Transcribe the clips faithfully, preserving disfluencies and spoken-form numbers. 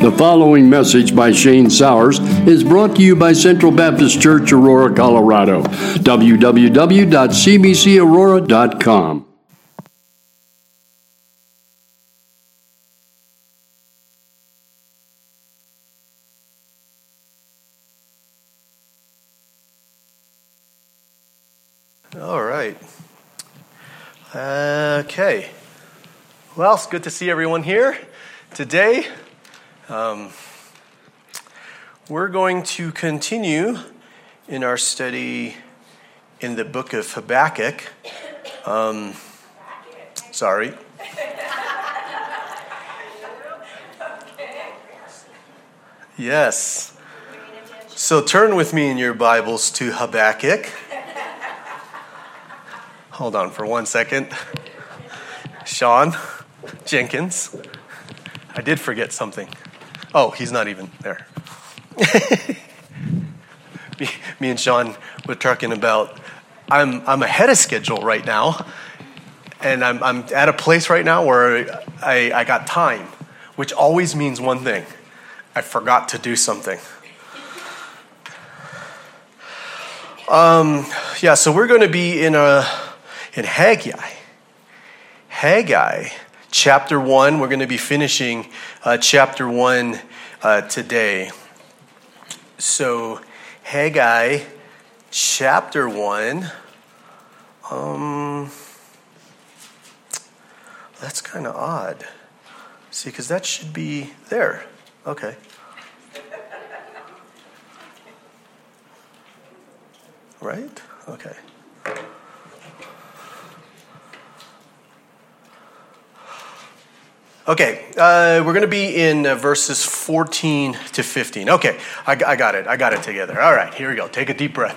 The following message by Shane Sowers is brought to you by Central Baptist Church, Aurora, Colorado. w w w dot c b c aurora dot com. All right. Okay. Well, it's good to see everyone here today. Um, we're going to continue in our study in the book of Habakkuk. Um, sorry. Yes. So turn with me in your Bibles to Habakkuk. Hold on for one second. Sean Jenkins. I did forget something. Oh, he's not even there. me, me and Sean were talking about, I'm I'm ahead of schedule right now, and I'm I'm at a place right now where I, I got time, which always means one thing. I forgot to do something. Um, yeah, so we're going to be in a in Haggai. Haggai. Chapter one, we're going to be finishing uh, chapter one uh, today. So Haggai, chapter one, um, that's kind of odd. See, because that should be there. Okay. Right? Okay. Okay, uh, we're going to be in uh, verses fourteen to fifteen. Okay, I, I got it. I got it together. All right, here we go. Take a deep breath.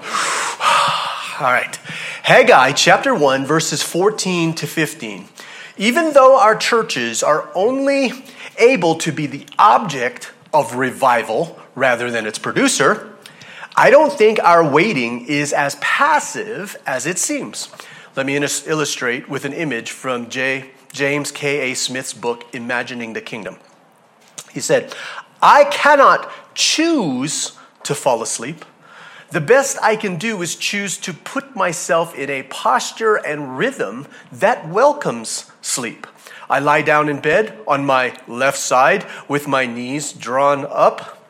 All right. Haggai chapter one, verses fourteen to fifteen. Even though our churches are only able to be the object of revival rather than its producer, I don't think our waiting is as passive as it seems. Let me illustrate with an image from J. James K A Smith's book, Imagining the Kingdom. He said, I cannot choose to fall asleep. The best I can do is choose to put myself in a posture and rhythm that welcomes sleep. I lie down in bed on my left side with my knees drawn up.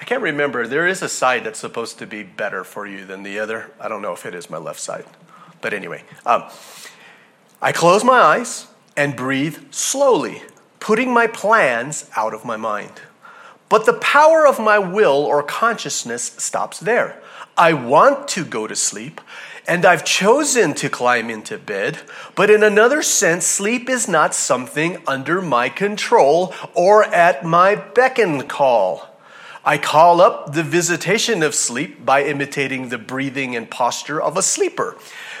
I can't remember. There is a side that's supposed to be better for you than the other. I don't know if it is my left side. But anyway, um... I close my eyes and breathe slowly, putting my plans out of my mind. But the power of my will or consciousness stops there. I want to go to sleep, and I've chosen to climb into bed, but in another sense, sleep is not something under my control or at my beck and call. I call up the visitation of sleep by imitating the breathing and posture of a sleeper.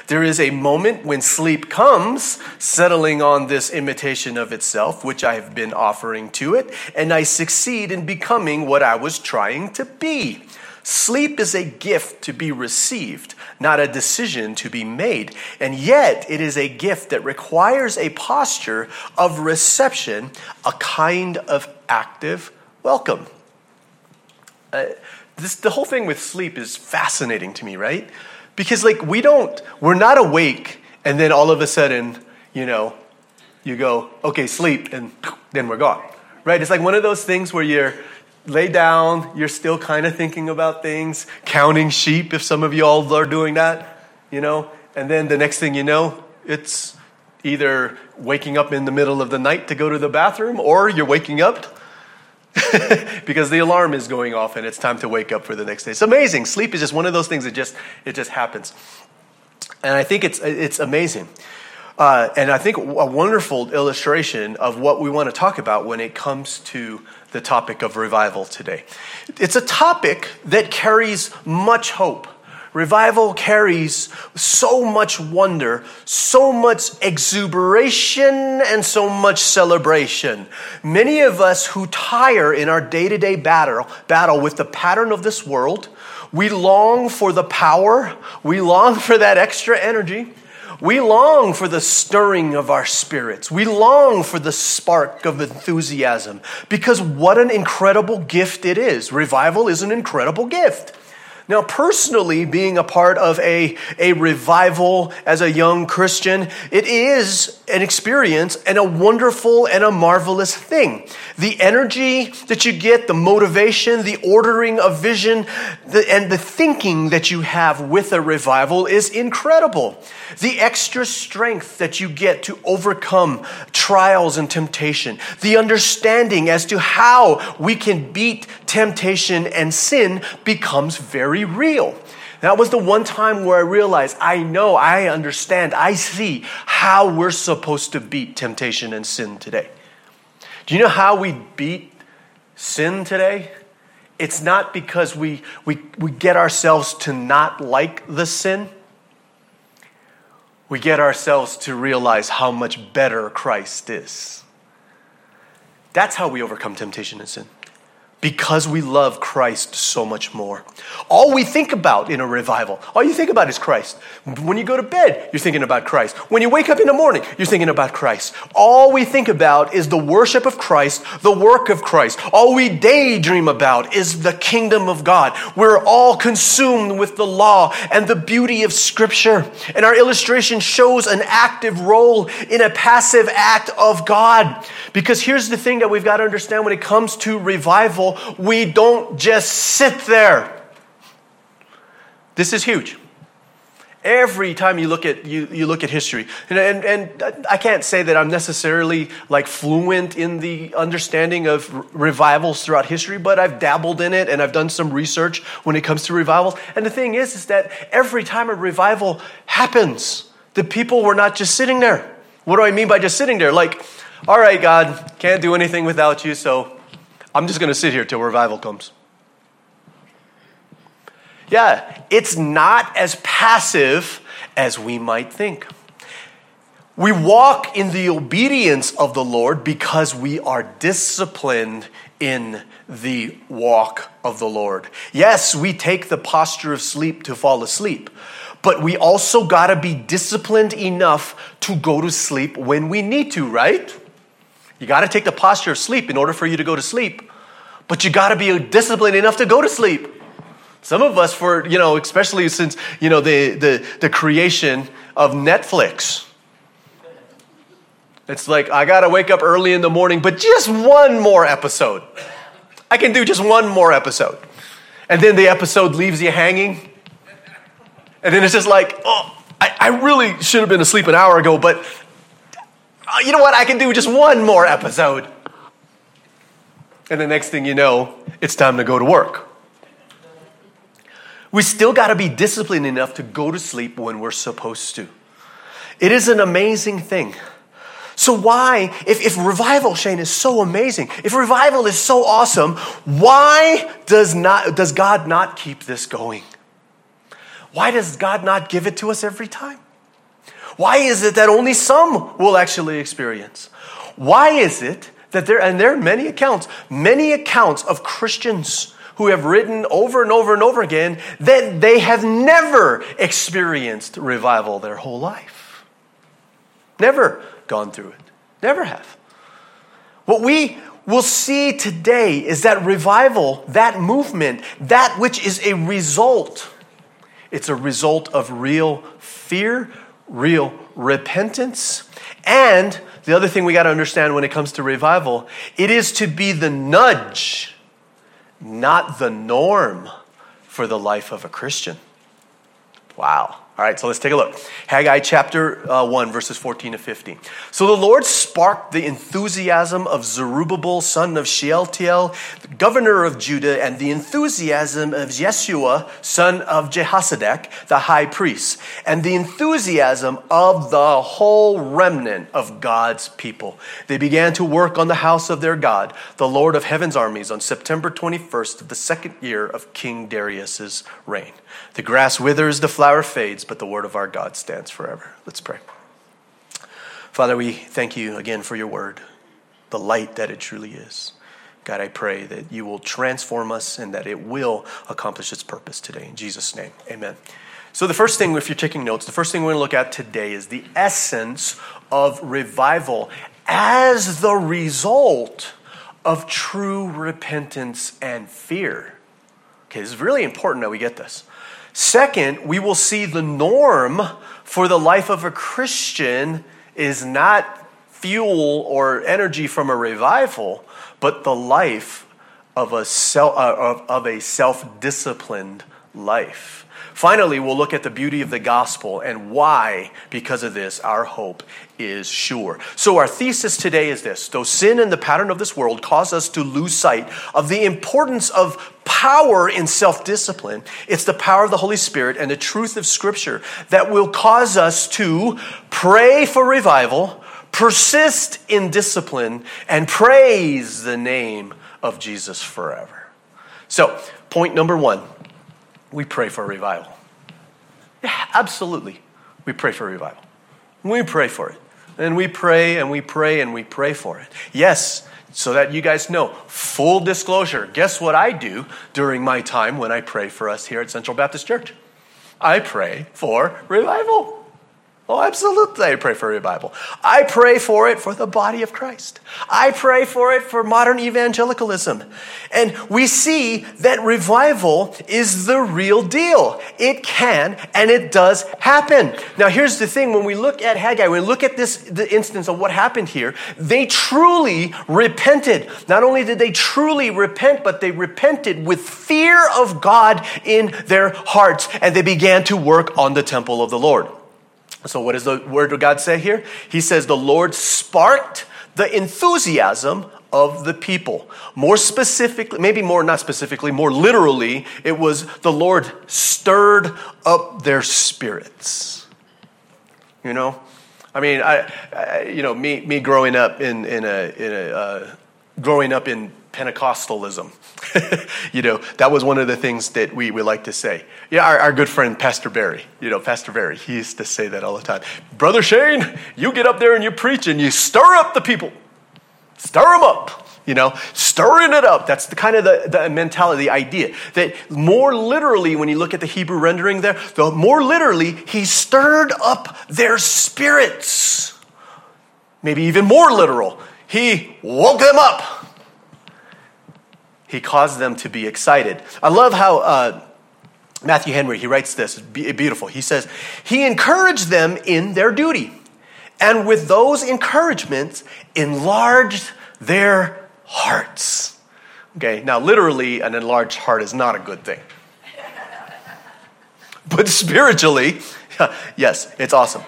There is a moment when sleep comes, settling on this imitation of itself, which I have been offering to it, and I succeed in becoming what I was trying to be. Sleep is a gift to be received, not a decision to be made. And yet, it is a gift that requires a posture of reception, a kind of active welcome. Uh, this, the whole thing with sleep is fascinating to me, right? Because, like, we don't, we're not awake, and then all of a sudden, you know, you go, okay, sleep, and then we're gone, right? It's like one of those things where you're laid down, you're still kind of thinking about things, counting sheep, if some of you all are doing that, you know, and then the next thing you know, it's either waking up in the middle of the night to go to the bathroom, or you're waking up because the alarm is going off and it's time to wake up for the next day. It's amazing. Sleep is just one of those things that just it just happens, and I think it's it's amazing. Uh, and I think a wonderful illustration of what we want to talk about when it comes to the topic of revival today. It's a topic that carries much hope. Revival carries so much wonder, so much exuberation, and so much celebration. Many of us who tire in our day-to-day battle, battle with the pattern of this world, we long for the power, we long for that extra energy, We long for the stirring of our spirits. We long for the spark of enthusiasm, because what an incredible gift it is. Revival is an incredible gift. Now, personally, being a part of a, a revival as a young Christian, it is an experience and a wonderful and a marvelous thing. The energy that you get, the motivation, the ordering of vision, the, and the thinking that you have with a revival is incredible. The extra strength that you get to overcome trials and temptation, the understanding as to how we can beat temptation and sin becomes very real. That was the one time where I realized, I know, I understand, I see how we're supposed to beat temptation and sin today. Do you know how we beat sin today? It's not because we we, we get ourselves to not like the sin. We get ourselves to realize how much better Christ is. That's how we overcome temptation and sin. Because we love Christ so much more. All we think about in a revival, all you think about is Christ. When you go to bed, you're thinking about Christ. When you wake up in the morning, you're thinking about Christ. All we think about is the worship of Christ, the work of Christ. All we daydream about is the kingdom of God. We're all consumed with the law and the beauty of Scripture. And our illustration shows an active role in a passive act of God. Because here's the thing that we've got to understand when it comes to revival. We don't just sit there. This is huge. Every time you look at you, you look at history, and, and and I can't say that I'm necessarily like fluent in the understanding of r- revivals throughout history, but I've dabbled in it and I've done some research when it comes to revivals. And the thing is, is that every time a revival happens, the people were not just sitting there. What do I mean by just sitting there? Like, all right, God, can't do anything without you, so I'm just going to sit here till revival comes. Yeah, it's not as passive as we might think. We walk in the obedience of the Lord because we are disciplined in the walk of the Lord. Yes, we take the posture of sleep to fall asleep, but we also got to be disciplined enough to go to sleep when we need to, right? You got to take the posture of sleep in order for you to go to sleep, but you got to be disciplined enough to go to sleep. Some of us, for you know, especially since you know the the, the creation of Netflix, it's like I got to wake up early in the morning, but just one more episode. I can do just one more episode, and then the episode leaves you hanging, and then it's just like, oh, I, I really should have been asleep an hour ago, but. You know what? I can do just one more episode. And the next thing you know, it's time to go to work. We still got to be disciplined enough to go to sleep when we're supposed to. It is an amazing thing. So why, if, if revival, Shane, is so amazing, if revival is so awesome, why does not does God not keep this going? Why does God not give it to us every time? Why is it that only some will actually experience? Why is it that there, and there are many accounts, many accounts of Christians who have written over and over and over again that they have never experienced revival their whole life. Never gone through it. Never have. What we will see today is that revival, that movement, that which is a result, it's a result of real fear, real repentance. And the other thing we got to understand when it comes to revival, it is to be the nudge, not the norm for the life of a Christian. Wow. All right, so let's take a look. Haggai chapter uh, one, verses fourteen to fifteen. So the Lord sparked the enthusiasm of Zerubbabel, son of Shealtiel, the governor of Judah, and the enthusiasm of Yeshua, son of Jehoshadak, the high priest, and the enthusiasm of the whole remnant of God's people. They began to work on the house of their God, the Lord of heaven's armies, on September twenty-first of the second year of King Darius's reign. The grass withers, the flower fades, but the word of our God stands forever. Let's pray. Father, we thank you again for your word, the light that it truly is. God, I pray that you will transform us and that it will accomplish its purpose today. In Jesus' name, amen. So the first thing, if you're taking notes, the first thing we're going to look at today is the essence of revival as the result of true repentance and fear. Okay, this is really important that we get this. Second, we will see the norm for the life of a Christian is not fuel or energy from a revival, but the life of a self, uh, of, of a self-disciplined life. Finally, we'll look at the beauty of the gospel and why, because of this, our hope is sure. So our thesis today is this: though sin and the pattern of this world cause us to lose sight of the importance of power in self-discipline, it's the power of the Holy Spirit and the truth of Scripture that will cause us to pray for revival, persist in discipline, and praise the name of Jesus forever. So, point number one. We pray for revival. Yeah, absolutely. We pray for revival. We pray for it. And we pray and we pray and we pray for it. Yes, so that you guys know, full disclosure, guess what I do during my time when I pray for us here at Central Baptist Church? I pray for revival. Oh, absolutely, I pray for revival. I pray for it for the body of Christ. I pray for it for modern evangelicalism. And we see that revival is the real deal. It can and it does happen. Now, here's the thing. When we look at Haggai, when we look at this the instance of what happened here, they truly repented. Not only did they truly repent, but they repented with fear of God in their hearts, and they began to work on the temple of the Lord. So what does the word of God say here? He says the Lord sparked the enthusiasm of the people. More specifically, maybe more not specifically, more literally, it was the Lord stirred up their spirits. You know, I mean, I, I you know, me me growing up in in a in a uh, growing up in Pentecostalism. You know, that was one of the things that we, we like to say. Yeah, our, our good friend, Pastor Barry, you know, Pastor Barry, he used to say that all the time. Brother Shane, you get up there and you preach and you stir up the people. Stir them up, you know, stirring it up. That's the kind of the, the mentality, the idea that more literally, when you look at the Hebrew rendering there, the more literally, he stirred up their spirits. Maybe even more literal. He woke them up. He caused them to be excited. I love how uh, Matthew Henry, he writes this, beautiful. He says, he encouraged them in their duty, and with those encouragements, enlarged their hearts. Okay, now literally, an enlarged heart is not a good thing. But spiritually, yes, it's awesome.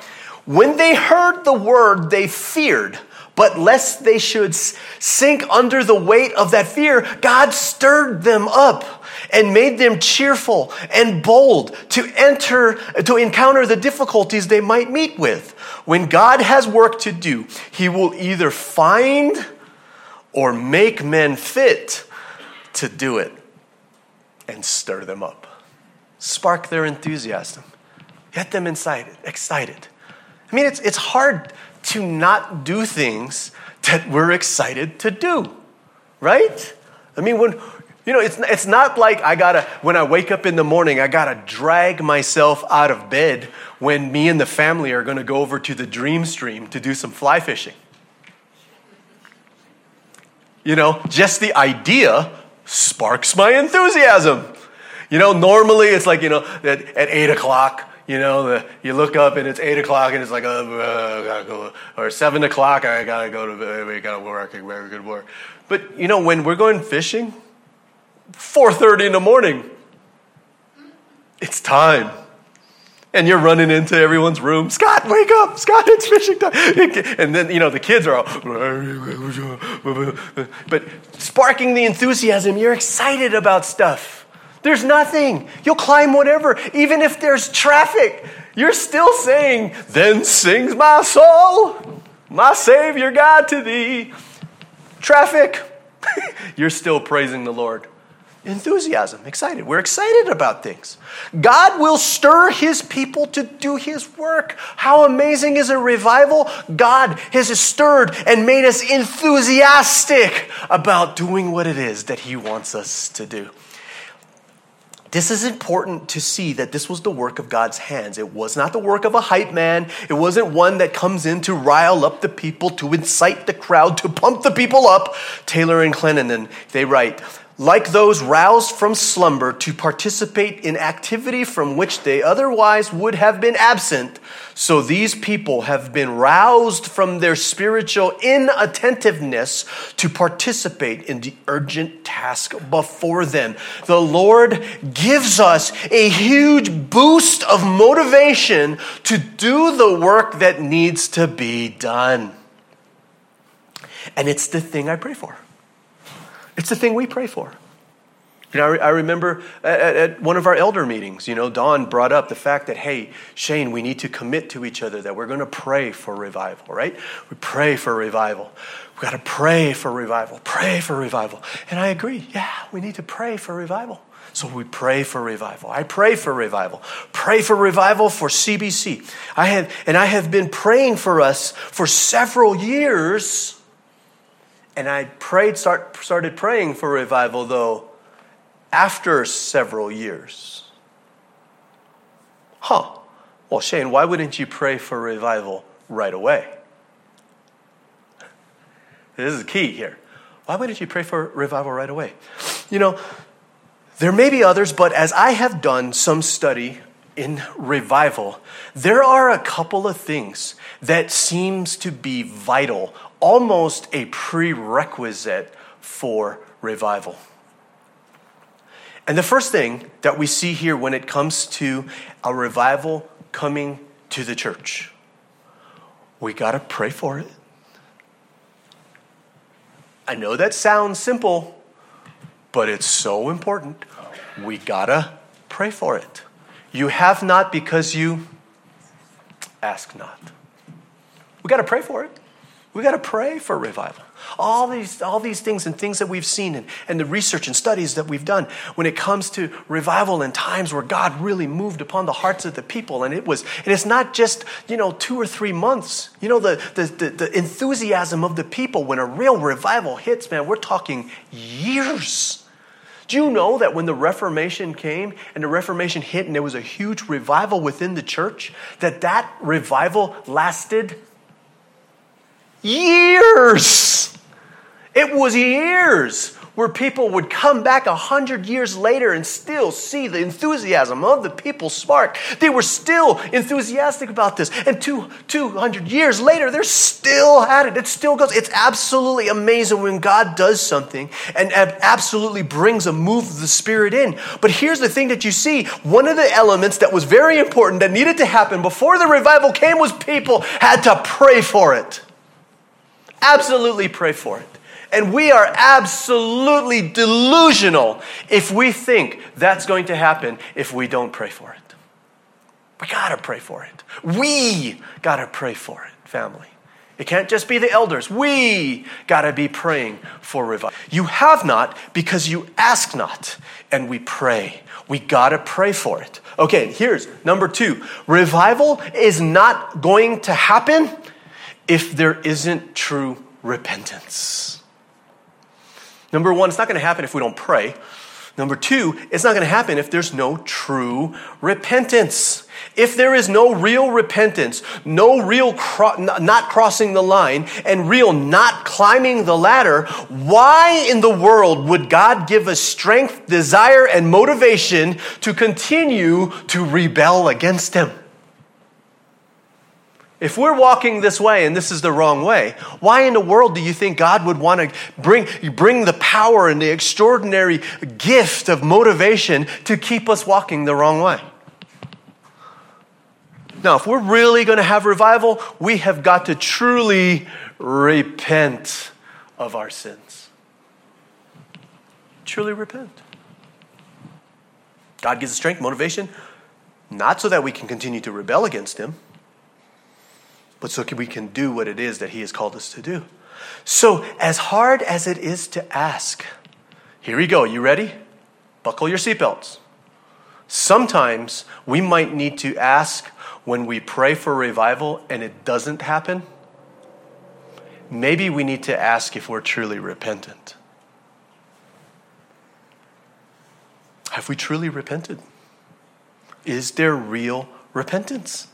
When they heard the word, they feared, but lest they should sink under the weight of that fear, God stirred them up and made them cheerful and bold to enter, to encounter the difficulties they might meet with. When God has work to do, he will either find or make men fit to do it and stir them up. Spark their enthusiasm. Get them excited. excited. I mean, it's it's hard to not do things that we're excited to do, right? I mean, when, you know, it's it's not like I gotta, when I wake up in the morning, I gotta drag myself out of bed when me and the family are gonna go over to the dream stream to do some fly fishing. You know, just the idea sparks my enthusiasm. You know, normally it's like, you know, at, at eight o'clock, You know, the, you look up and it's eight o'clock and it's like, uh, uh, gotta go, or seven o'clock. I gotta go to, we gotta work, we gotta work. But you know, when we're going fishing, four thirty in the morning, it's time, and you're running into everyone's room. Scott, wake up! Scott, it's fishing time. And then you know the kids are all, but sparking the enthusiasm. You're excited about stuff. There's nothing. You'll climb whatever. Even if there's traffic, you're still saying, then sings my soul, my Savior God to thee. Traffic, you're still praising the Lord. Enthusiasm, excited. We're excited about things. God will stir his people to do his work. How amazing is a revival? God has stirred and made us enthusiastic about doing what it is that he wants us to do. This is important to see that this was the work of God's hands. It was not the work of a hype man. It wasn't one that comes in to rile up the people, to incite the crowd, to pump the people up. Taylor and Clennon, they write, like those roused from slumber to participate in activity from which they otherwise would have been absent, so these people have been roused from their spiritual inattentiveness to participate in the urgent task before them. The Lord gives us a huge boost of motivation to do the work that needs to be done. And it's the thing I pray for. It's the thing we pray for. You know, I, re- I remember at, at one of our elder meetings, you know, Don brought up the fact that, hey, Shane, we need to commit to each other that we're going to pray for revival, right? We pray for revival. We got to pray for revival, pray for revival. And I agree. Yeah, we need to pray for revival. So we pray for revival. I pray for revival. Pray for revival for C B C. I have, and I have been praying for us for several years. And I prayed, start, started praying for revival, though, after several years. Huh. Well, Shane, why wouldn't you pray for revival right away? This is key here. Why wouldn't you pray for revival right away? You know, there may be others, but as I have done some study in revival, there are a couple of things that seems to be vital, almost a prerequisite for revival. And the first thing that we see here when it comes to a revival coming to the church, we got to pray for it. I know that sounds simple, but it's so important. We got to pray for it. You have not because you ask not. We got to pray for it. We got to pray for revival. All these, all these things and things that we've seen and, and the research and studies that we've done when it comes to revival and times where God really moved upon the hearts of the people. And it was, and it's not just, you know, two or three months. You know, the, the, the, the enthusiasm of the people when a real revival hits, man, we're talking years. Do you know that when the Reformation came and the Reformation hit and there was a huge revival within the church, that that revival lasted years? It was years where people would come back a hundred years later and still see the enthusiasm of the people spark. They were still enthusiastic about this. And two, two hundred years later, they're still at it. It still goes. It's absolutely amazing when God does something and absolutely brings a move of the Spirit in. But here's the thing that you see. One of the elements that was very important that needed to happen before the revival came was people had to pray for it. Absolutely pray for it. And we are absolutely delusional if we think that's going to happen if we don't pray for it. We got to pray for it. We got to pray for it, family. It can't just be the elders. We got to be praying for revival. You have not because you ask not, and we pray. We got to pray for it. Okay, here's number two. Revival is not going to happen if there isn't true repentance. Number one, it's not going to happen if we don't pray. Number two, it's not going to happen if there's no true repentance. If there is no real repentance, no real cro- not crossing the line, and real not climbing the ladder, why in the world would God give us strength, desire, and motivation to continue to rebel against Him? If we're walking this way and this is the wrong way, why in the world do you think God would want to bring, bring the power and the extraordinary gift of motivation to keep us walking the wrong way? Now, if we're really going to have revival, we have got to truly repent of our sins. Truly repent. God gives us strength, motivation, not so that we can continue to rebel against Him, but so we can do what it is that He has called us to do. So as hard as it is to ask, here we go. You ready? Buckle your seatbelts. Sometimes we might need to ask when we pray for revival and it doesn't happen. Maybe we need to ask if we're truly repentant. I Have we truly repented? Is there real repentance?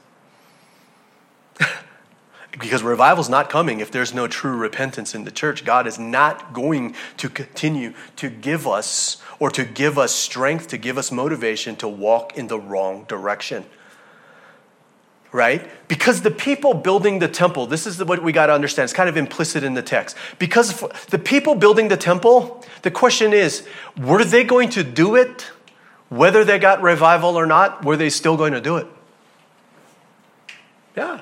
Because revival's not coming if there's no true repentance in the church. God is not going to continue to give us or to give us strength, to give us motivation to walk in the wrong direction. Right? Because the people building the temple, this is what we got to understand. It's kind of implicit in the text. Because the people building the temple, the question is, were they going to do it? Whether they got revival or not, were they still going to do it? Yeah.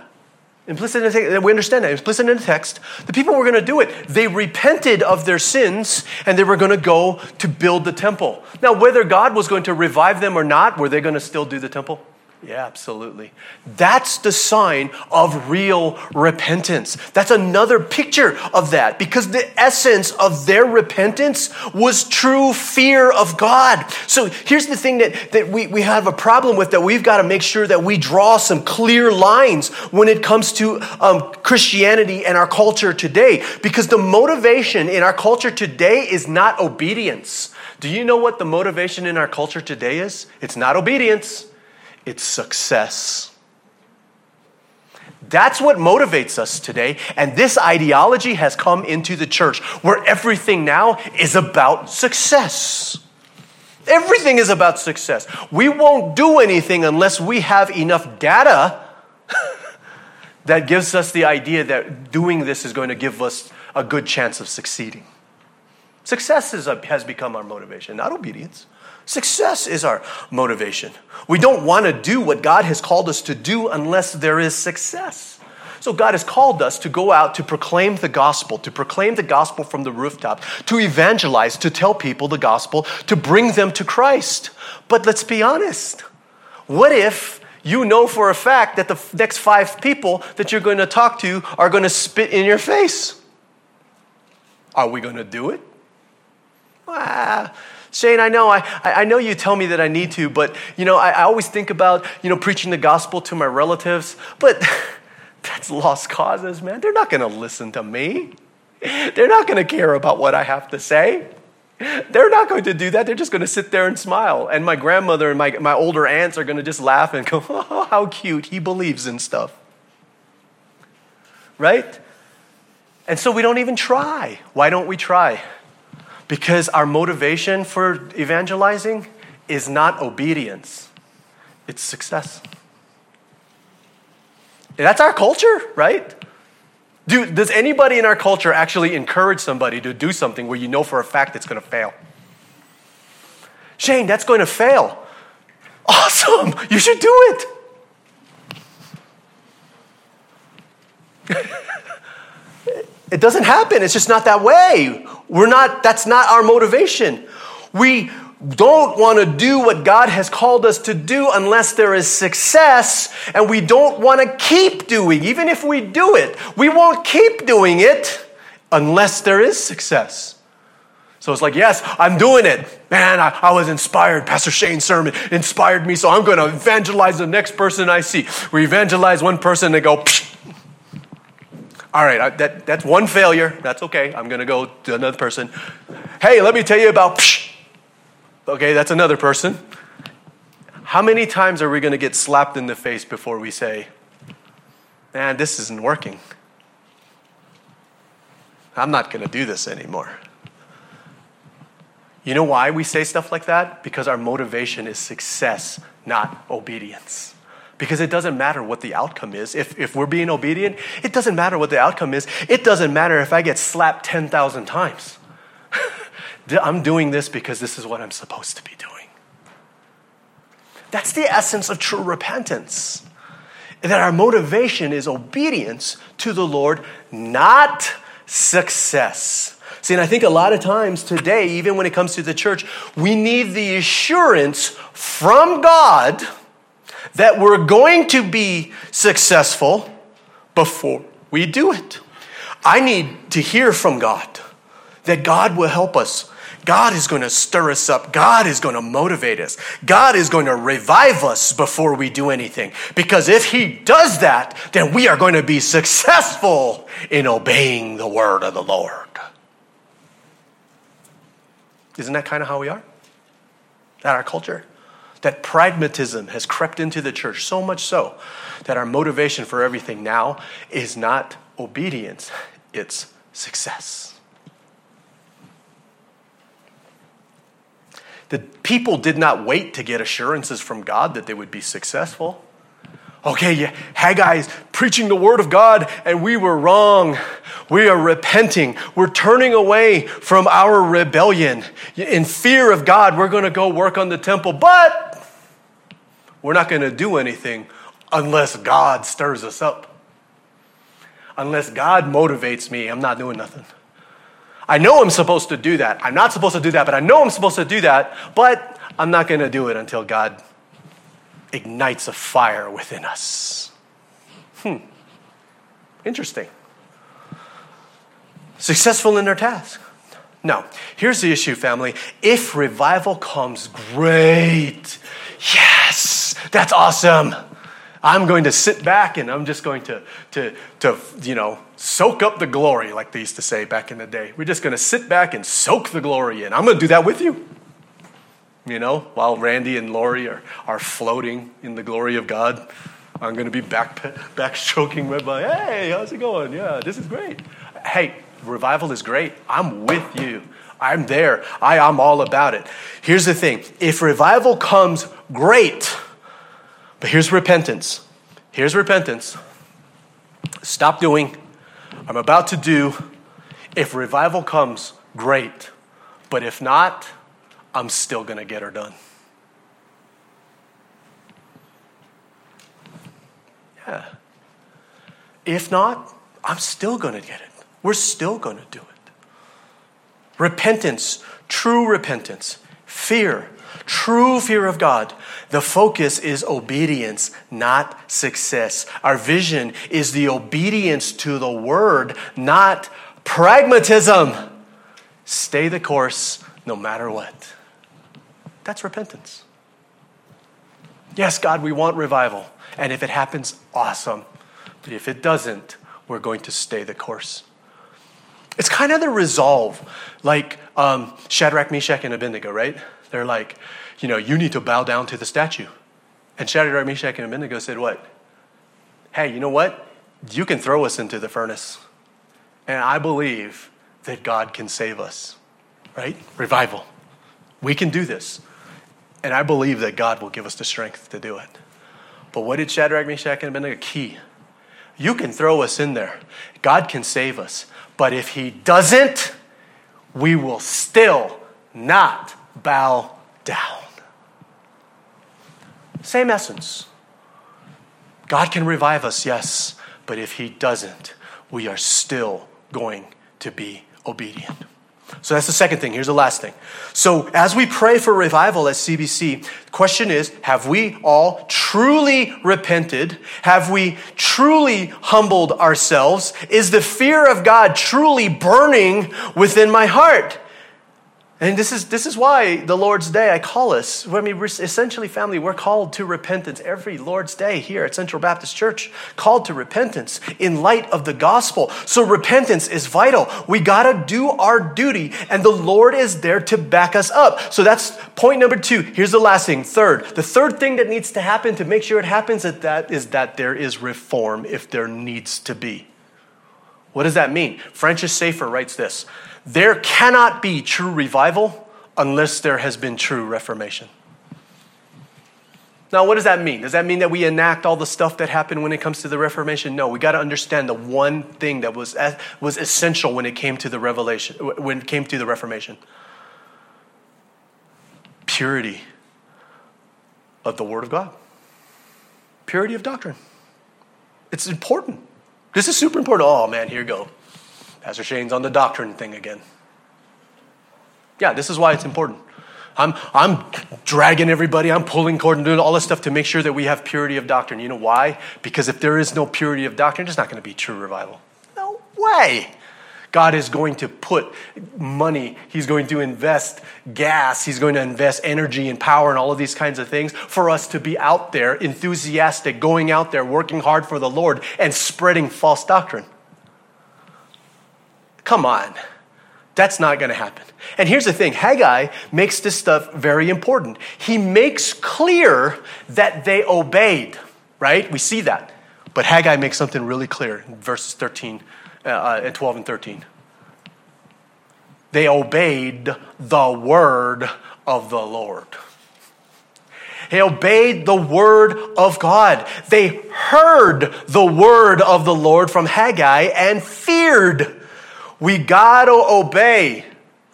Implicit in the text, we understand that. Implicit in the text, the people were going to do it. They repented of their sins, and they were going to go to build the temple. Now, whether God was going to revive them or not, were they going to still do the temple? Yeah, absolutely. That's the sign of real repentance. That's another picture of that, because the essence of their repentance was true fear of God. So here's the thing that, that we, we have a problem with, that we've got to make sure that we draw some clear lines when it comes to um, Christianity and our culture today, because the motivation in our culture today is not obedience. Do you know what the motivation in our culture today is? It's not obedience. It's success. That's what motivates us today. And this ideology has come into the church, where everything now is about success. Everything is about success. We won't do anything unless we have enough data that gives us the idea that doing this is going to give us a good chance of succeeding. Success is a, has become our motivation, not obedience. Success is our motivation. We don't want to do what God has called us to do unless there is success. So God has called us to go out to proclaim the gospel, to proclaim the gospel from the rooftop, to evangelize, to tell people the gospel, to bring them to Christ. But let's be honest. What if you know for a fact that the next five people that you're going to talk to are going to spit in your face? Are we going to do it? Ah, Shane, I know, I, I know you tell me that I need to, but, you know, I, I always think about, you know, preaching the gospel to my relatives, but that's lost causes, man. They're not going to listen to me. They're not going to care about what I have to say. They're not going to do that. They're just going to sit there and smile. And my grandmother and my, my older aunts are going to just laugh and go, oh, how cute, he believes in stuff. Right? And so we don't even try. Why don't we try? Because our motivation for evangelizing is not obedience. It's success. That's our culture, right? Do, does anybody in our culture actually encourage somebody to do something where you know for a fact it's going to fail? Shane, that's going to fail. Awesome. You should do it. It doesn't happen. It's just not that way. We're not, that's not our motivation. We don't want to do what God has called us to do unless there is success, and we don't want to keep doing. Even if we do it, we won't keep doing it unless there is success. So it's like, yes, I'm doing it. Man, I, I was inspired. Pastor Shane's sermon inspired me, so I'm going to evangelize the next person I see. We evangelize one person and go, psh. All right, that, that's one failure. That's okay. I'm going to go to another person. Hey, let me tell you about, psh. Okay, that's another person. How many times are we going to get slapped in the face before we say, man, this isn't working. I'm not going to do this anymore. You know why we say stuff like that? Because our motivation is success, not obedience. Because it doesn't matter what the outcome is. If if we're being obedient, it doesn't matter what the outcome is. It doesn't matter if I get slapped ten thousand times. I'm doing this because this is what I'm supposed to be doing. That's the essence of true repentance. That our motivation is obedience to the Lord, not success. See, and I think a lot of times today, even when it comes to the church, we need the assurance from God that we're going to be successful before we do it. I need to hear from God that God will help us. God is going to stir us up. God is going to motivate us. God is going to revive us before we do anything. Because if he does that, then we are going to be successful in obeying the word of the Lord. Isn't that kind of how we are? in our culture, that pragmatism has crept into the church, so much so that our motivation for everything now is not obedience, it's success. The people did not wait to get assurances from God that they would be successful. Okay, yeah, Haggai is preaching the word of God, and we were wrong. We are repenting. We're turning away from our rebellion. In fear of God, we're going to go work on the temple, but we're not going to do anything unless God stirs us up. Unless God motivates me, I'm not doing nothing. I know I'm supposed to do that. I'm not supposed to do that, but I know I'm supposed to do that, but I'm not going to do it until God ignites a fire within us. Hmm. Interesting. Successful in their task. No. Here's the issue, family. If revival comes, great. Yes, that's awesome. I'm going to sit back and I'm just going to, to, to, you know, soak up the glory, like they used to say back in the day. We're just going to sit back and soak the glory in. I'm going to do that with you, you know, while Randy and Lori are, are floating in the glory of God. I'm going to be back backstroking with my, hey, how's it going? Yeah, this is great. Hey, revival is great. I'm with you. I'm there. I, I'm all about it. Here's the thing. If revival comes, great. But here's repentance. Here's repentance. Stop doing. I'm about to do. If revival comes, great. But if not, I'm still going to get her done. Yeah. If not, I'm still going to get it. We're still going to do it. Repentance, true repentance, fear. True fear of God. The focus is obedience, not success. Our vision is the obedience to the word, not pragmatism. Stay the course no matter what. That's repentance. Yes, God, we want revival. And if it happens, awesome. But if it doesn't, we're going to stay the course. It's kind of the resolve, like um, Shadrach, Meshach, and Abednego, right? They're like, you know, you need to bow down to the statue. And Shadrach, Meshach, and Abednego said what? Hey, you know what? You can throw us into the furnace. And I believe that God can save us, right? Revival. We can do this. And I believe that God will give us the strength to do it. But what did Shadrach, Meshach, and Abednego key? You can throw us in there. God can save us. But if he doesn't, we will still not bow down. Same essence. God can revive us, yes, but if he doesn't, we are still going to be obedient. So that's the second thing. Here's the last thing. So as we pray for revival at C B C, the question is, have we all truly repented? Have we truly humbled ourselves? Is the fear of God truly burning within my heart? And this is this is why the Lord's Day, I call us, I mean, we're essentially, family, we're called to repentance every Lord's Day here at Central Baptist Church, called to repentance in light of the gospel. So repentance is vital. We got to do our duty, and the Lord is there to back us up. So that's point number two. Here's the last thing. Third, the third thing that needs to happen to make sure it happens is that, is that there is reform if there needs to be. What does that mean? Francis Schaeffer writes this. There cannot be true revival unless there has been true reformation. Now, what does that mean? Does that mean that we enact all the stuff that happened when it comes to the Reformation? No, we got to understand the one thing that was was essential when it came to the revelation, when it came to the Reformation. Purity of the Word of God. Purity of doctrine. It's important. This is super important. Oh, man, here you go. Pastor Shane's on the doctrine thing again. Yeah, this is why it's important. I'm I'm dragging everybody. I'm pulling cord and doing all this stuff to make sure that we have purity of doctrine. You know why? Because if there is no purity of doctrine, it's not going to be true revival. No way. God is going to put money. He's going to invest gas. He's going to invest energy and power and all of these kinds of things for us to be out there, enthusiastic, going out there, working hard for the Lord, and spreading false doctrine. Come on. That's not going to happen. And here's the thing, Haggai makes this stuff very important. He makes clear that they obeyed, right? We see that. But Haggai makes something really clear in verses thirteen, uh, twelve and thirteen. They obeyed the word of the Lord. They obeyed the word of God. They heard the word of the Lord from Haggai and feared. We gotta obey.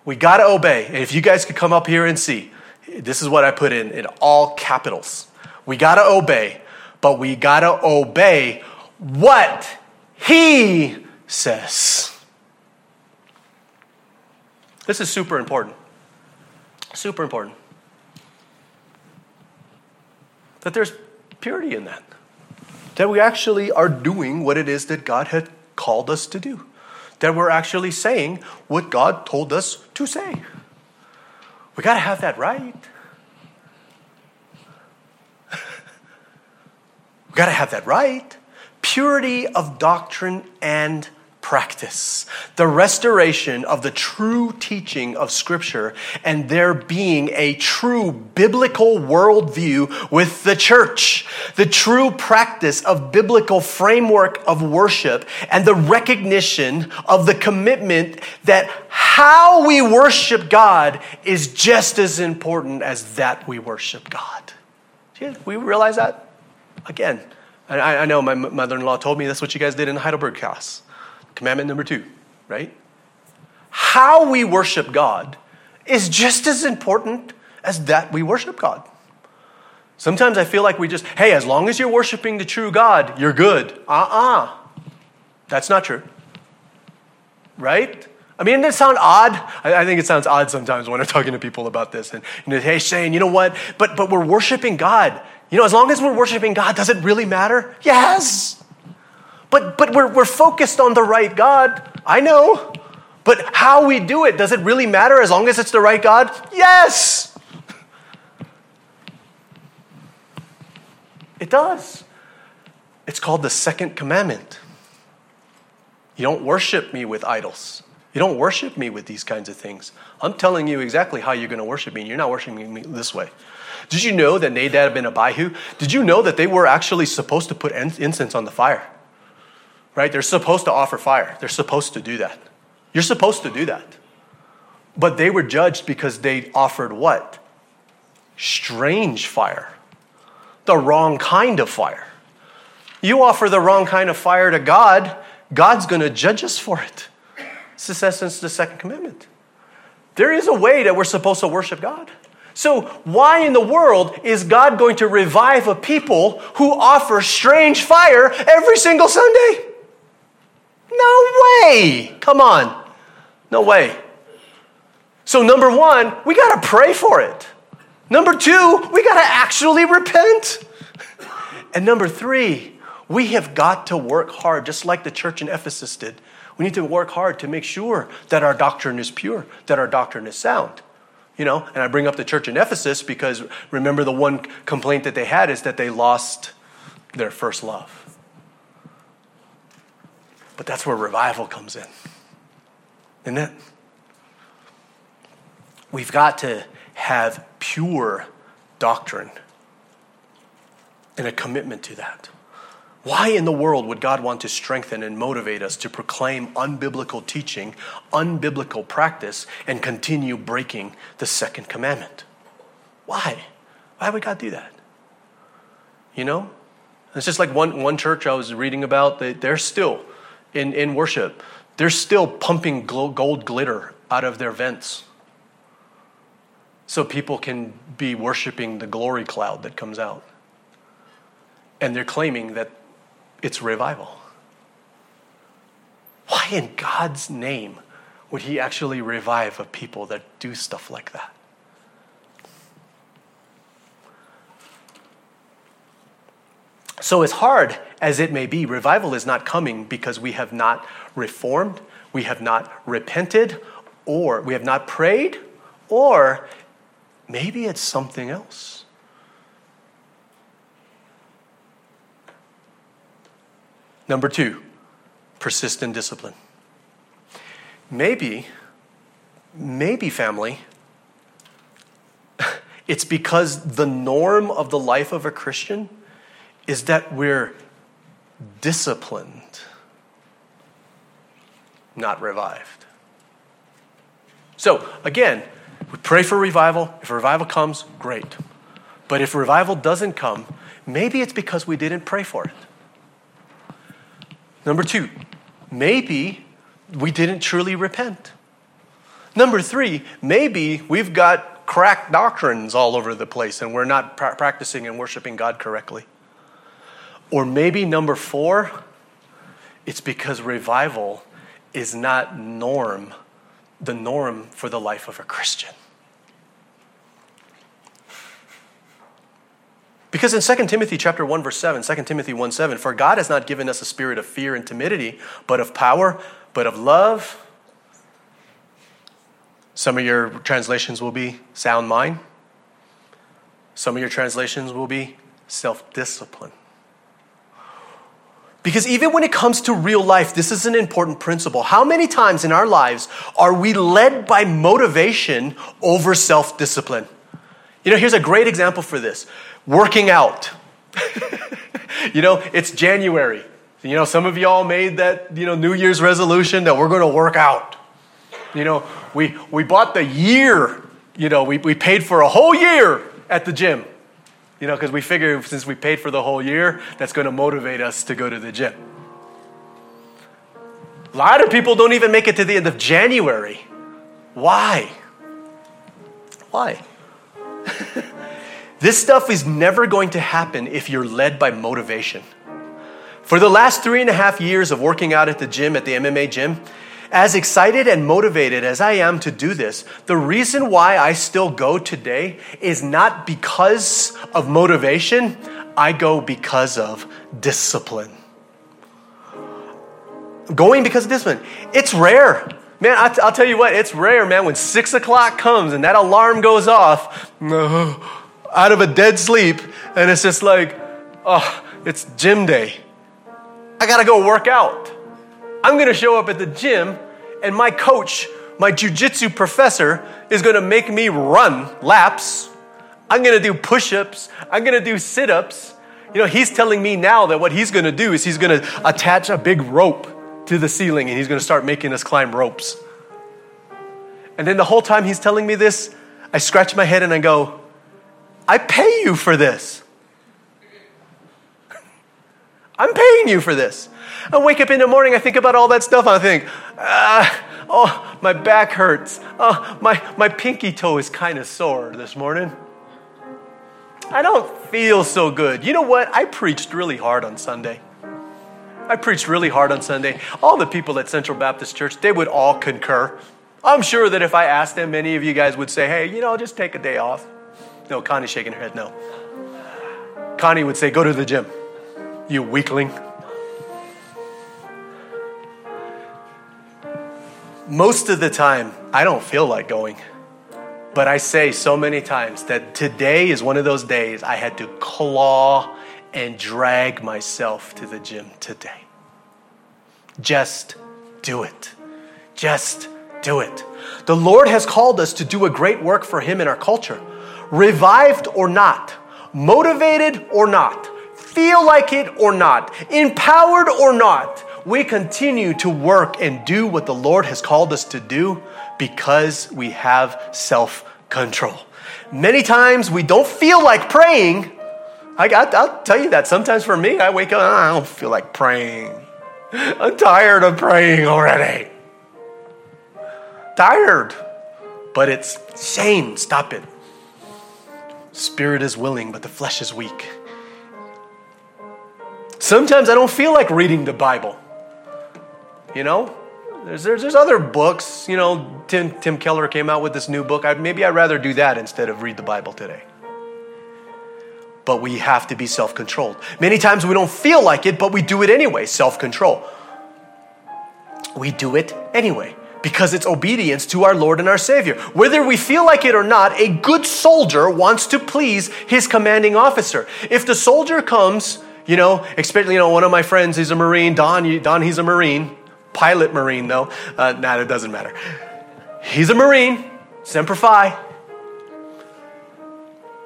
We gotta obey. And if you guys could come up here and see, this is what I put in, in all capitals. We gotta obey, but we gotta obey what he says. This is super important. Super important. That there's purity in that. That we actually are doing what it is that God had called us to do. That we're actually saying what God told us to say. We got to have that right. We got to have that right. Purity of doctrine and practice. The restoration of the true teaching of Scripture and there being a true biblical worldview with the church. The true practice of biblical framework of worship and the recognition of the commitment that how we worship God is just as important as that we worship God. Do we realize that? Again, I, I know my mother-in-law told me that's what you guys did in Heidelberg class. Commandment number two, right? How we worship God is just as important as that we worship God. Sometimes I feel like we just, hey, as long as you're worshiping the true God, you're good. Uh-uh. That's not true. Right? I mean, doesn't it sound odd? I think it sounds odd sometimes when I'm talking to people about this. And, and hey, Shane, you know what? But, but we're worshiping God. You know, as long as we're worshiping God, does it really matter? Yes. But but we're we're focused on the right God. I know. But how we do it, does it really matter as long as it's the right God? Yes. It does. It's called the second commandment. You don't worship me with idols. You don't worship me with these kinds of things. I'm telling you exactly how you're going to worship me, and you're not worshiping me this way. Did you know that Nadab and Abihu, did you know that they were actually supposed to put incense on the fire? Right? They're supposed to offer fire. They're supposed to do that. You're supposed to do that. But they were judged because they offered what? Strange fire. The wrong kind of fire. You offer the wrong kind of fire to God, God's going to judge us for it. It's the essence of the second commandment. There is a way that we're supposed to worship God. So why in the world is God going to revive a people who offer strange fire every single Sunday? No way. Come on. No way. So number one, we got to pray for it. Number two, we got to actually repent. And number three, we have got to work hard, just like the church in Ephesus did. We need to work hard to make sure that our doctrine is pure, that our doctrine is sound. You know, and I bring up the church in Ephesus because remember the one complaint that they had is that they lost their first love. But that's where revival comes in, isn't it? We've got to have pure doctrine and a commitment to that. Why in the world would God want to strengthen and motivate us to proclaim unbiblical teaching, unbiblical practice, and continue breaking the second commandment? Why? Why would God do that? You know? It's just like one, one church I was reading about, they, they're still in, in worship. They're still pumping gold glitter out of their vents so people can be worshiping the glory cloud that comes out. And they're claiming that it's revival. Why in God's name would he actually revive a people that do stuff like that? So as hard as it may be, revival is not coming because we have not reformed, we have not repented, or we have not prayed, or maybe it's something else. Number two, persist in discipline. Maybe maybe family, it's because the norm of the life of a Christian is that we're disciplined, not revived. So again, we pray for revival. If revival comes, great. But if revival doesn't come, maybe it's because we didn't pray for it. Number two, maybe we didn't truly repent. Number three, maybe we've got cracked doctrines all over the place and we're not pra- practicing and worshiping God correctly. Or maybe number four, it's because revival is not norm, the norm for the life of a Christian. Because in Second Timothy chapter one, verse seven, Second Timothy one, seven, for God has not given us a spirit of fear and timidity, but of power, but of love. Some of your translations will be sound mind. Some of your translations will be self-discipline. Because even when it comes to real life, this is an important principle. How many times in our lives are we led by motivation over self-discipline? You know, here's a great example for this. Working out. You know, it's January. You know, some of y'all made that, you know, New Year's resolution that we're going to work out. You know, we we bought the year, you know, we, we paid for a whole year at the gym. You know, because we figure since we paid for the whole year, that's going to motivate us to go to the gym. A lot of people don't even make it to the end of January. Why? Why? This stuff is never going to happen if you're led by motivation. For the last three and a half years of working out at the gym, at the M M A gym, as excited and motivated as I am to do this, the reason why I still go today is not because of motivation. I go because of discipline. Going because of discipline. It's rare. Man, I t- I'll tell you what, it's rare, man, when six o'clock comes and that alarm goes off, out of a dead sleep, and it's just like, oh, it's gym day. I gotta go work out. I'm going to show up at the gym and my coach, my jiu-jitsu professor, is going to make me run laps. I'm going to do push-ups. I'm going to do sit-ups. You know, he's telling me now that what he's going to do is he's going to attach a big rope to the ceiling and he's going to start making us climb ropes. And then the whole time he's telling me this, I scratch my head and I go, I pay you for this. I'm paying you for this. I wake up in the morning, I think about all that stuff, I think, ah, oh, my back hurts. Oh, my, my pinky toe is kind of sore this morning. I don't feel so good. You know what? I preached really hard on Sunday. I preached really hard on Sunday. All the people at Central Baptist Church, they would all concur. I'm sure that if I asked them, many of you guys would say, hey, you know, just take a day off. No, Connie's shaking her head, no. Connie would say, go to the gym, you weakling. Most of the time, I don't feel like going. But I say so many times that today is one of those days I had to claw and drag myself to the gym today. Just do it. Just do it. The Lord has called us to do a great work for Him in our culture. Revived or not, motivated or not, feel like it or not, empowered or not, we continue to work and do what the Lord has called us to do because we have self-control. Many times we don't feel like praying. I, I, I'll tell you that. Sometimes for me, I wake up, I don't feel like praying. I'm tired of praying already. Tired. But it's shame. Stop it. Spirit is willing, but the flesh is weak. Sometimes I don't feel like reading the Bible. You know, there's, there's there's other books. You know, Tim Tim Keller came out with this new book. I, maybe I'd rather do that instead of read the Bible today. But we have to be self-controlled. Many times we don't feel like it, but we do it anyway. Self-control. We do it anyway because it's obedience to our Lord and our Savior. Whether we feel like it or not, a good soldier wants to please his commanding officer. If the soldier comes, you know, especially, you know, one of my friends, he's a Marine. Don, Don he's a Marine. Pilot Marine, though. Uh, nah, it doesn't matter. he's a Marine, Semper Fi.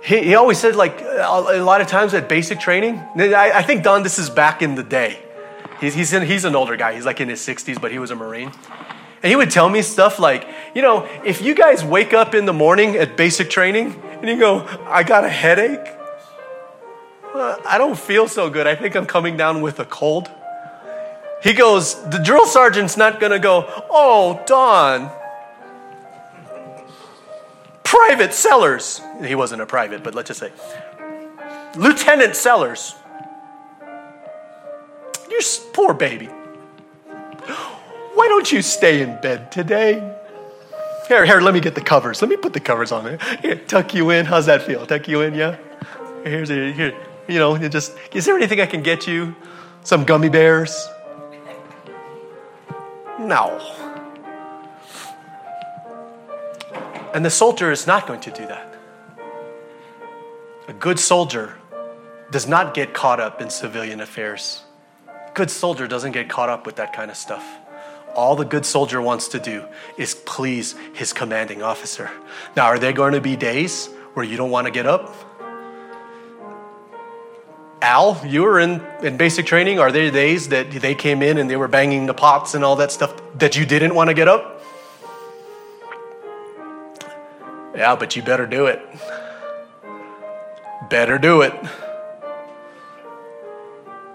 He, he always said, like, a lot of times at basic training, I, I think, Don, this is back in the day. He's he's, in, he's an older guy. He's like in his sixties, but he was a Marine. And he would tell me stuff like, you know, if you guys wake up in the morning at basic training and you go, I got a headache. Well, I don't feel so good. I think I'm coming down with a cold. He goes, the drill sergeant's not going to go, oh, Don, Private Sellers. He wasn't a private, but let's just say, Lieutenant Sellers. You poor baby. Why don't you stay in bed today? Here, here, let me get the covers. Let me put the covers on there. Here, tuck you in. How's that feel? Tuck you in, yeah? Here's a, here, you know, you just, is there anything I can get you? Some gummy bears? No. And the soldier is not going to do that. A good soldier does not get caught up in civilian affairs. A good soldier doesn't get caught up with that kind of stuff. All the good soldier wants to do is please his commanding officer. Now, are there going to be days where you don't want to get up? Al, you were in, in basic training. Are there days that they came in and they were banging the pots and all that stuff that you didn't want to get up? Yeah, but you better do it. Better do it.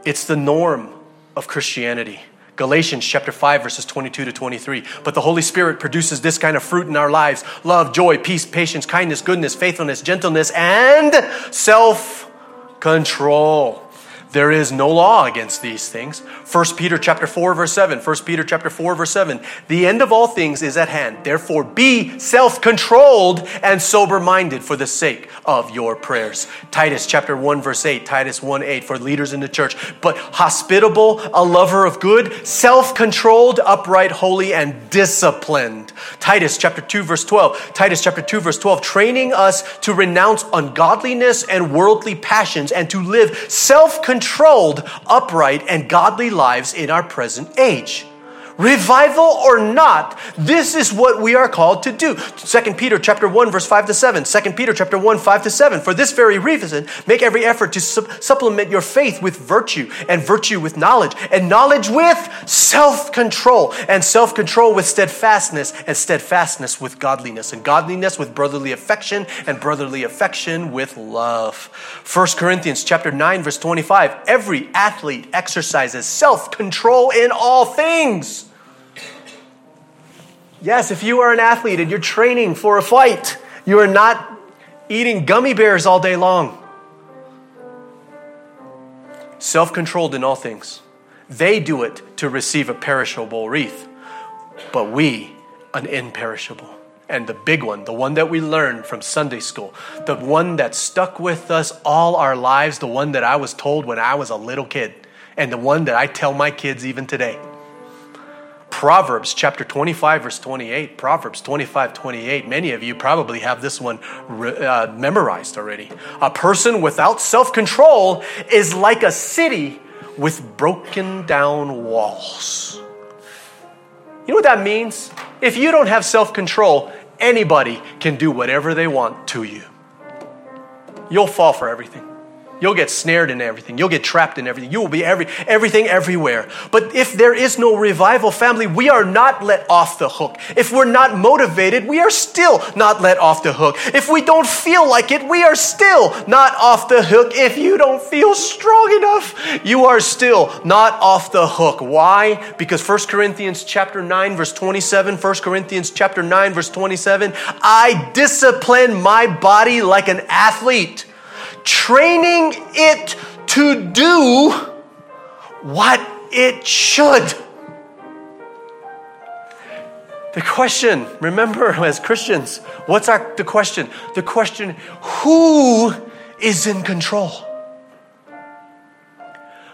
It's the norm of Christianity. Galatians chapter five, verses twenty-two to twenty-three. But the Holy Spirit produces this kind of fruit in our lives: love, joy, peace, patience, kindness, goodness, faithfulness, gentleness, and self control. There is no law against these things. First Peter chapter four, verse seven. First Peter chapter four, verse seven. The end of all things is at hand. Therefore, be self-controlled and sober-minded for the sake of your prayers. Titus chapter one, verse eight. Titus one, eight. For leaders in the church. But hospitable, a lover of good, self-controlled, upright, holy, and disciplined. Titus chapter two, verse twelve. Titus chapter two, verse twelve. Training us to renounce ungodliness and worldly passions and to live self-controlled, controlled, upright, and godly lives in our present age. Revival or not, this is what we are called to do. Second Peter chapter one, verse five to seven. Second Peter chapter one, five to seven. For this very reason, make every effort to su- supplement your faith with virtue, and virtue with knowledge, and knowledge with self-control, and self-control with steadfastness, and steadfastness with godliness, and godliness with brotherly affection, and brotherly affection with love. First Corinthians chapter nine, verse twenty-five. Every athlete exercises self-control in all things. Yes, if you are an athlete and you're training for a fight, you are not eating gummy bears all day long. Self-controlled in all things. They do it to receive a perishable wreath, but we an imperishable. And the big one, the one that we learned from Sunday school, the one that stuck with us all our lives, the one that I was told when I was a little kid, and the one that I tell my kids even today. Proverbs chapter twenty-five, verse twenty-eight. Proverbs twenty-five, twenty-eight. Many of you probably have this one uh, memorized already. A person without self-control is like a city with broken down walls. You know what that means? If you don't have self-control, anybody can do whatever they want to you. You'll fall for everything. You'll get snared in everything. You'll get trapped in everything. You will be every everything everywhere. But if there is no revival, family, we are not let off the hook. If we're not motivated, we are still not let off the hook. If we don't feel like it, we are still not off the hook. If you don't feel strong enough, you are still not off the hook. Why? Because First Corinthians chapter nine, verse twenty-seven, First Corinthians chapter nine, verse twenty-seven, I discipline my body like an athlete, training it to do what it should. The question, remember, as Christians, what's our the question? The question, who is in control?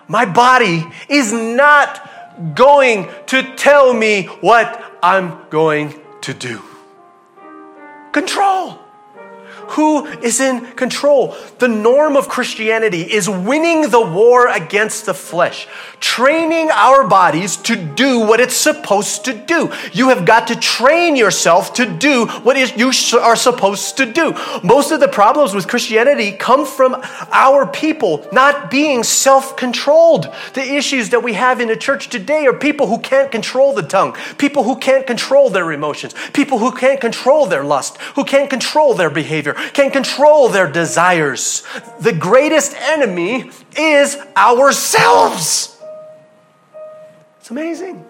My body is not going to tell me what I'm going to do. Control. who is in control. The norm of Christianity is winning the war against the flesh, training our bodies to do what it's supposed to do. You have got to train yourself to do what you are supposed to do. Most of the problems with Christianity come from our people not being self-controlled. The issues that we have in the church today are people who can't control the tongue, people who can't control their emotions, people who can't control their lust, who can't control their behavior, can't control their desires. The greatest enemy is ourselves. It's amazing.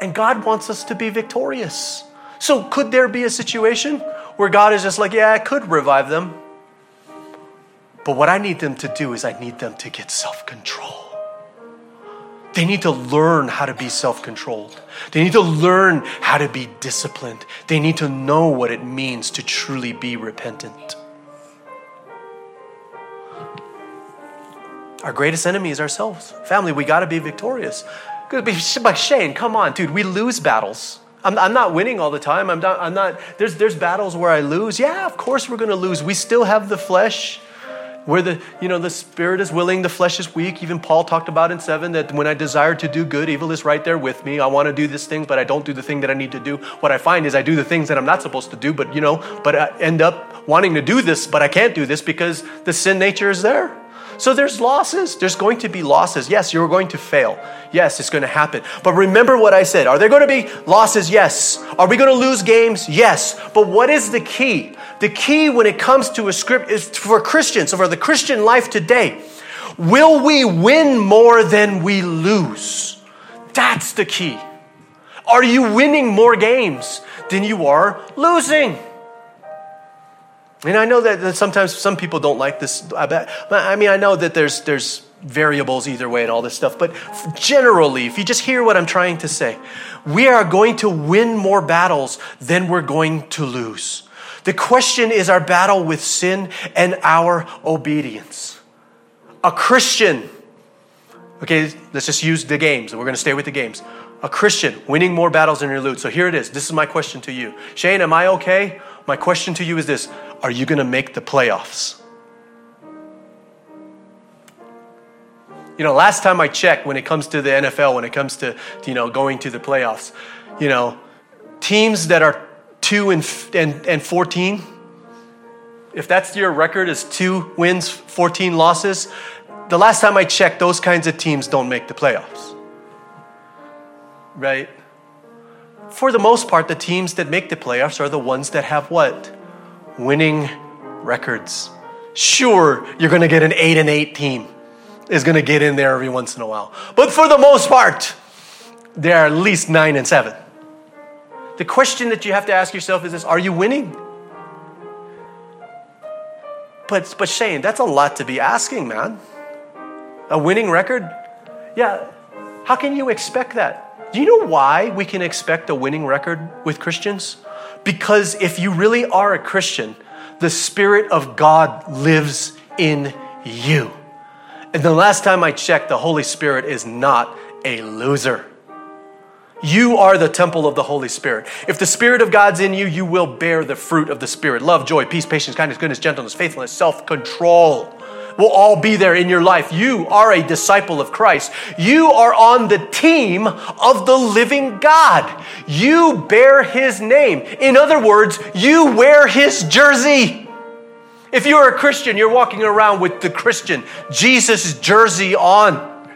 And God wants us to be victorious. So could there be a situation where God is just like, yeah, I could revive them, but what I need them to do is I need them to get self-control. They need to learn how to be self-controlled. They need to learn how to be disciplined. They need to know what it means to truly be repentant. Our greatest enemy is ourselves. Family, we gotta be victorious. Like, Shane, come on, dude, we lose battles. I'm, I'm not winning all the time. I'm not, I'm not, there's, there's battles where I lose. Yeah, of course we're gonna lose. We still have the flesh. Where the, you know, the spirit is willing, the flesh is weak. Even Paul talked about in seven that when I desire to do good, evil is right there with me. I want to do this thing, but I don't do the thing that I need to do. What I find is I do the things that I'm not supposed to do, but you know, but I end up wanting to do this, but I can't do this because the sin nature is there. So there's losses. There's going to be losses. Yes, you're going to fail. Yes, it's going to happen. But remember what I said. Are there going to be losses? Yes. Are we going to lose games? Yes. But what is the key? The key when it comes to a script is for Christians, for the Christian life today. Will we win more than we lose? That's the key. Are you winning more games than you are losing? And I know that sometimes some people don't like this. I bet. I mean, I know that there's there's variables either way and all this stuff. But generally, if you just hear what I'm trying to say, we are going to win more battles than we're going to lose. The question is our battle with sin and our obedience. A Christian, okay, let's just use the games. We're going to stay with the games. A Christian, winning more battles than you lose. So here it is. This is my question to you. Shane, am I okay? My question to you is this. Are you going to make the playoffs? You know, last time I checked when it comes to the N F L, when it comes to, you know, going to the playoffs, you know, teams that are two and, and, and fourteen, if that's your record is two wins, fourteen losses, the last time I checked, those kinds of teams don't make the playoffs, right? For the most part, the teams that make the playoffs are the ones that have what? Winning records. Sure, you're going to get an eight and eight team is going to get in there every once in a while. But for the most part, they are at least nine and seven. The question that you have to ask yourself is this, are you winning? But, but Shane, that's a lot to be asking, man. A winning record? Yeah. How can you expect that? Do you know why we can expect a winning record with Christians? Because if you really are a Christian, the Spirit of God lives in you. And the last time I checked, the Holy Spirit is not a loser. You are the temple of the Holy Spirit. If the Spirit of God's in you, you will bear the fruit of the Spirit. Love, joy, peace, patience, kindness, goodness, gentleness, faithfulness, self-control will all be there in your life. You are a disciple of Christ. You are on the team of the living God. You bear his name. In other words, you wear his jersey. If you're a Christian, you're walking around with the Christian Jesus jersey on.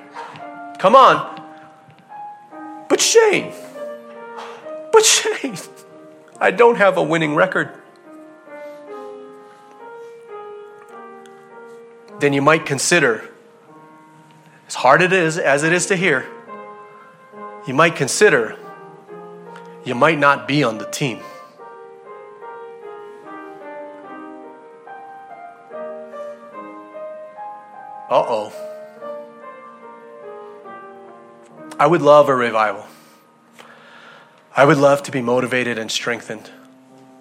Come on. But Shane, but Shane, I don't have a winning record. Then you might consider, as hard it is as it is to hear, you might consider you might not be on the team. Uh-oh. I would love a revival. I would love to be motivated and strengthened.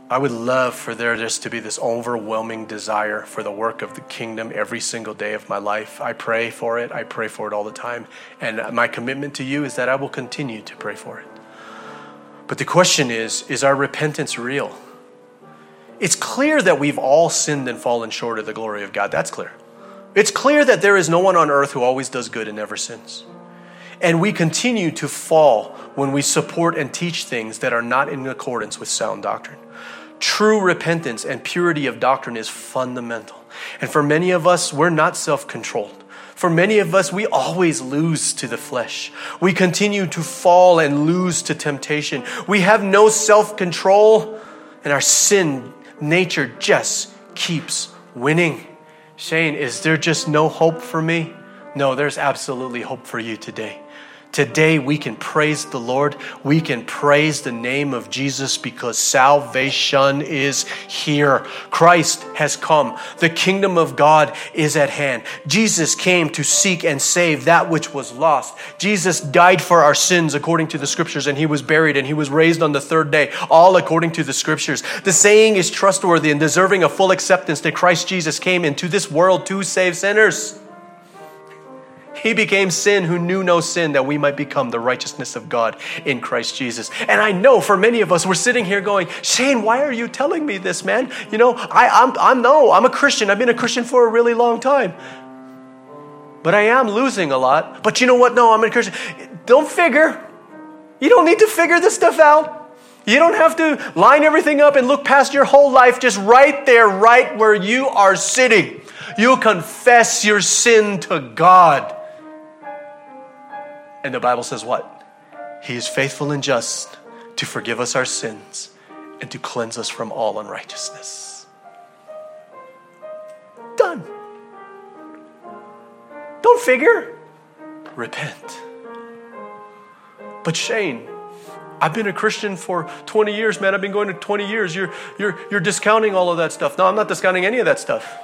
I would love for there just to be this overwhelming desire for the work of the kingdom every single day of my life. I pray for it. I pray for it all the time. And my commitment to you is that I will continue to pray for it. But the question is, is our repentance real? It's clear that we've all sinned and fallen short of the glory of God. That's clear. It's clear that there is no one on earth who always does good and never sins. And we continue to fall when we support and teach things that are not in accordance with sound doctrine. True repentance and purity of doctrine is fundamental. And for many of us, we're not self-controlled. For many of us, we always lose to the flesh. We continue to fall and lose to temptation. We have no self-control, and our sin nature just keeps winning. Shane, is there just no hope for me? No, there's absolutely hope for you today. Today we can praise the Lord. We can praise the name of Jesus because salvation is here. Christ has come. The kingdom of God is at hand. Jesus came to seek and save that which was lost. Jesus died for our sins according to the scriptures, and he was buried and he was raised on the third day, all according to the scriptures. The saying is trustworthy and deserving of full acceptance that Christ Jesus came into this world to save sinners. He became sin who knew no sin that we might become the righteousness of God in Christ Jesus. And I know for many of us, we're sitting here going, Shane, why are you telling me this, man? You know, I, I'm, I'm no, I'm a Christian. I've been a Christian for a really long time. But I am losing a lot. But you know what? No, I'm a Christian. Don't figure. You don't need to figure this stuff out. You don't have to line everything up and look past your whole life. Just right there, right where you are sitting. You confess your sin to God. And the Bible says what? He is faithful and just to forgive us our sins and to cleanse us from all unrighteousness. Done. Don't figure. Repent. But Shane, I've been a Christian for twenty years, man. I've been going to twenty years. You're, you're, you're discounting all of that stuff. No, I'm not discounting any of that stuff.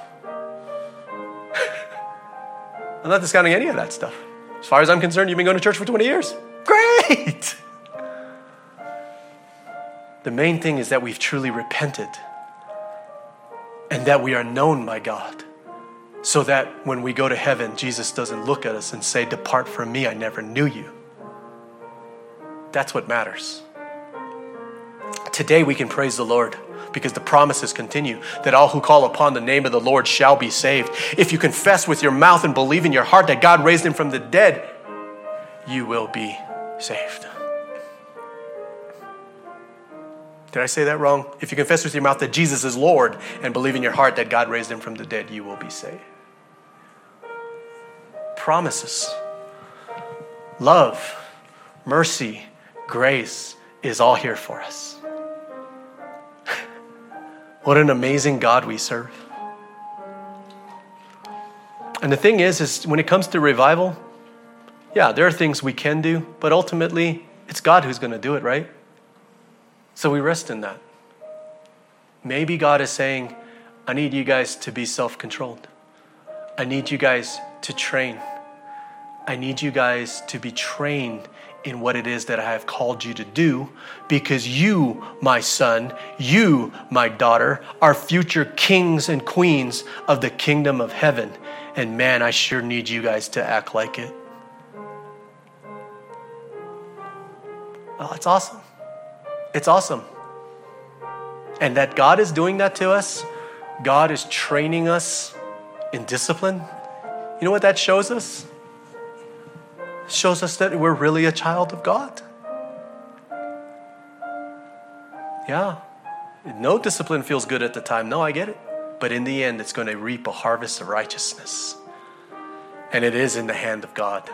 I'm not discounting any of that stuff. As far as I'm concerned, you've been going to church for twenty years. Great! The main thing is that we've truly repented and that we are known by God so that when we go to heaven, Jesus doesn't look at us and say, "Depart from me, I never knew you." That's what matters. Today we can praise the Lord because the promises continue that all who call upon the name of the Lord shall be saved. If you confess with your mouth and believe in your heart that God raised him from the dead, you will be saved. Did I say that wrong? If you confess with your mouth that Jesus is Lord and believe in your heart that God raised him from the dead, you will be saved. Promises, love, mercy, grace is all here for us. What an amazing God we serve. And the thing is, is when it comes to revival, yeah, there are things we can do, but ultimately, it's God who's going to do it, right? So we rest in that. Maybe God is saying, I need you guys to be self-controlled. I need you guys to train. I need you guys to be trained in what it is that I have called you to do, because you, my son, you, my daughter, are future kings and queens of the kingdom of heaven. And man, I sure need you guys to act like it. Oh, it's awesome. It's awesome. And that God is doing that to us. God is training us in discipline. You know what that shows us? Shows us that we're really a child of God. Yeah. No discipline feels good at the time. No, I get it. But in the end, it's going to reap a harvest of righteousness. And it is in the hand of God.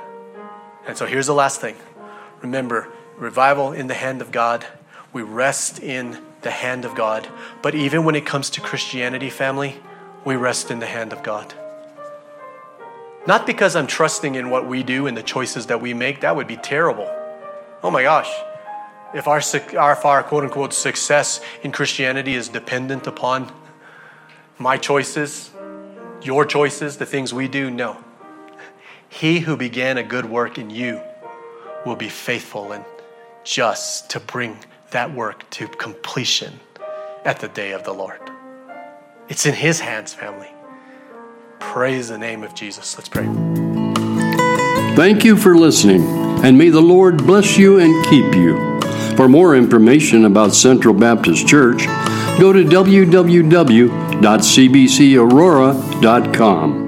And so here's the last thing. Remember, revival in the hand of God. We rest in the hand of God. But even when it comes to Christianity, family, we rest in the hand of God. Not because I'm trusting in what we do and the choices that we make. That would be terrible. Oh my gosh. If our, our, our quote-unquote success in Christianity is dependent upon my choices, your choices, the things we do, no. He who began a good work in you will be faithful and just to bring that work to completion at the day of the Lord. It's in his hands, family. Praise the name of Jesus. Let's pray. Thank you for listening, and may the Lord bless you and keep you. For more information about Central Baptist Church, go to w w w dot c b c aurora dot com.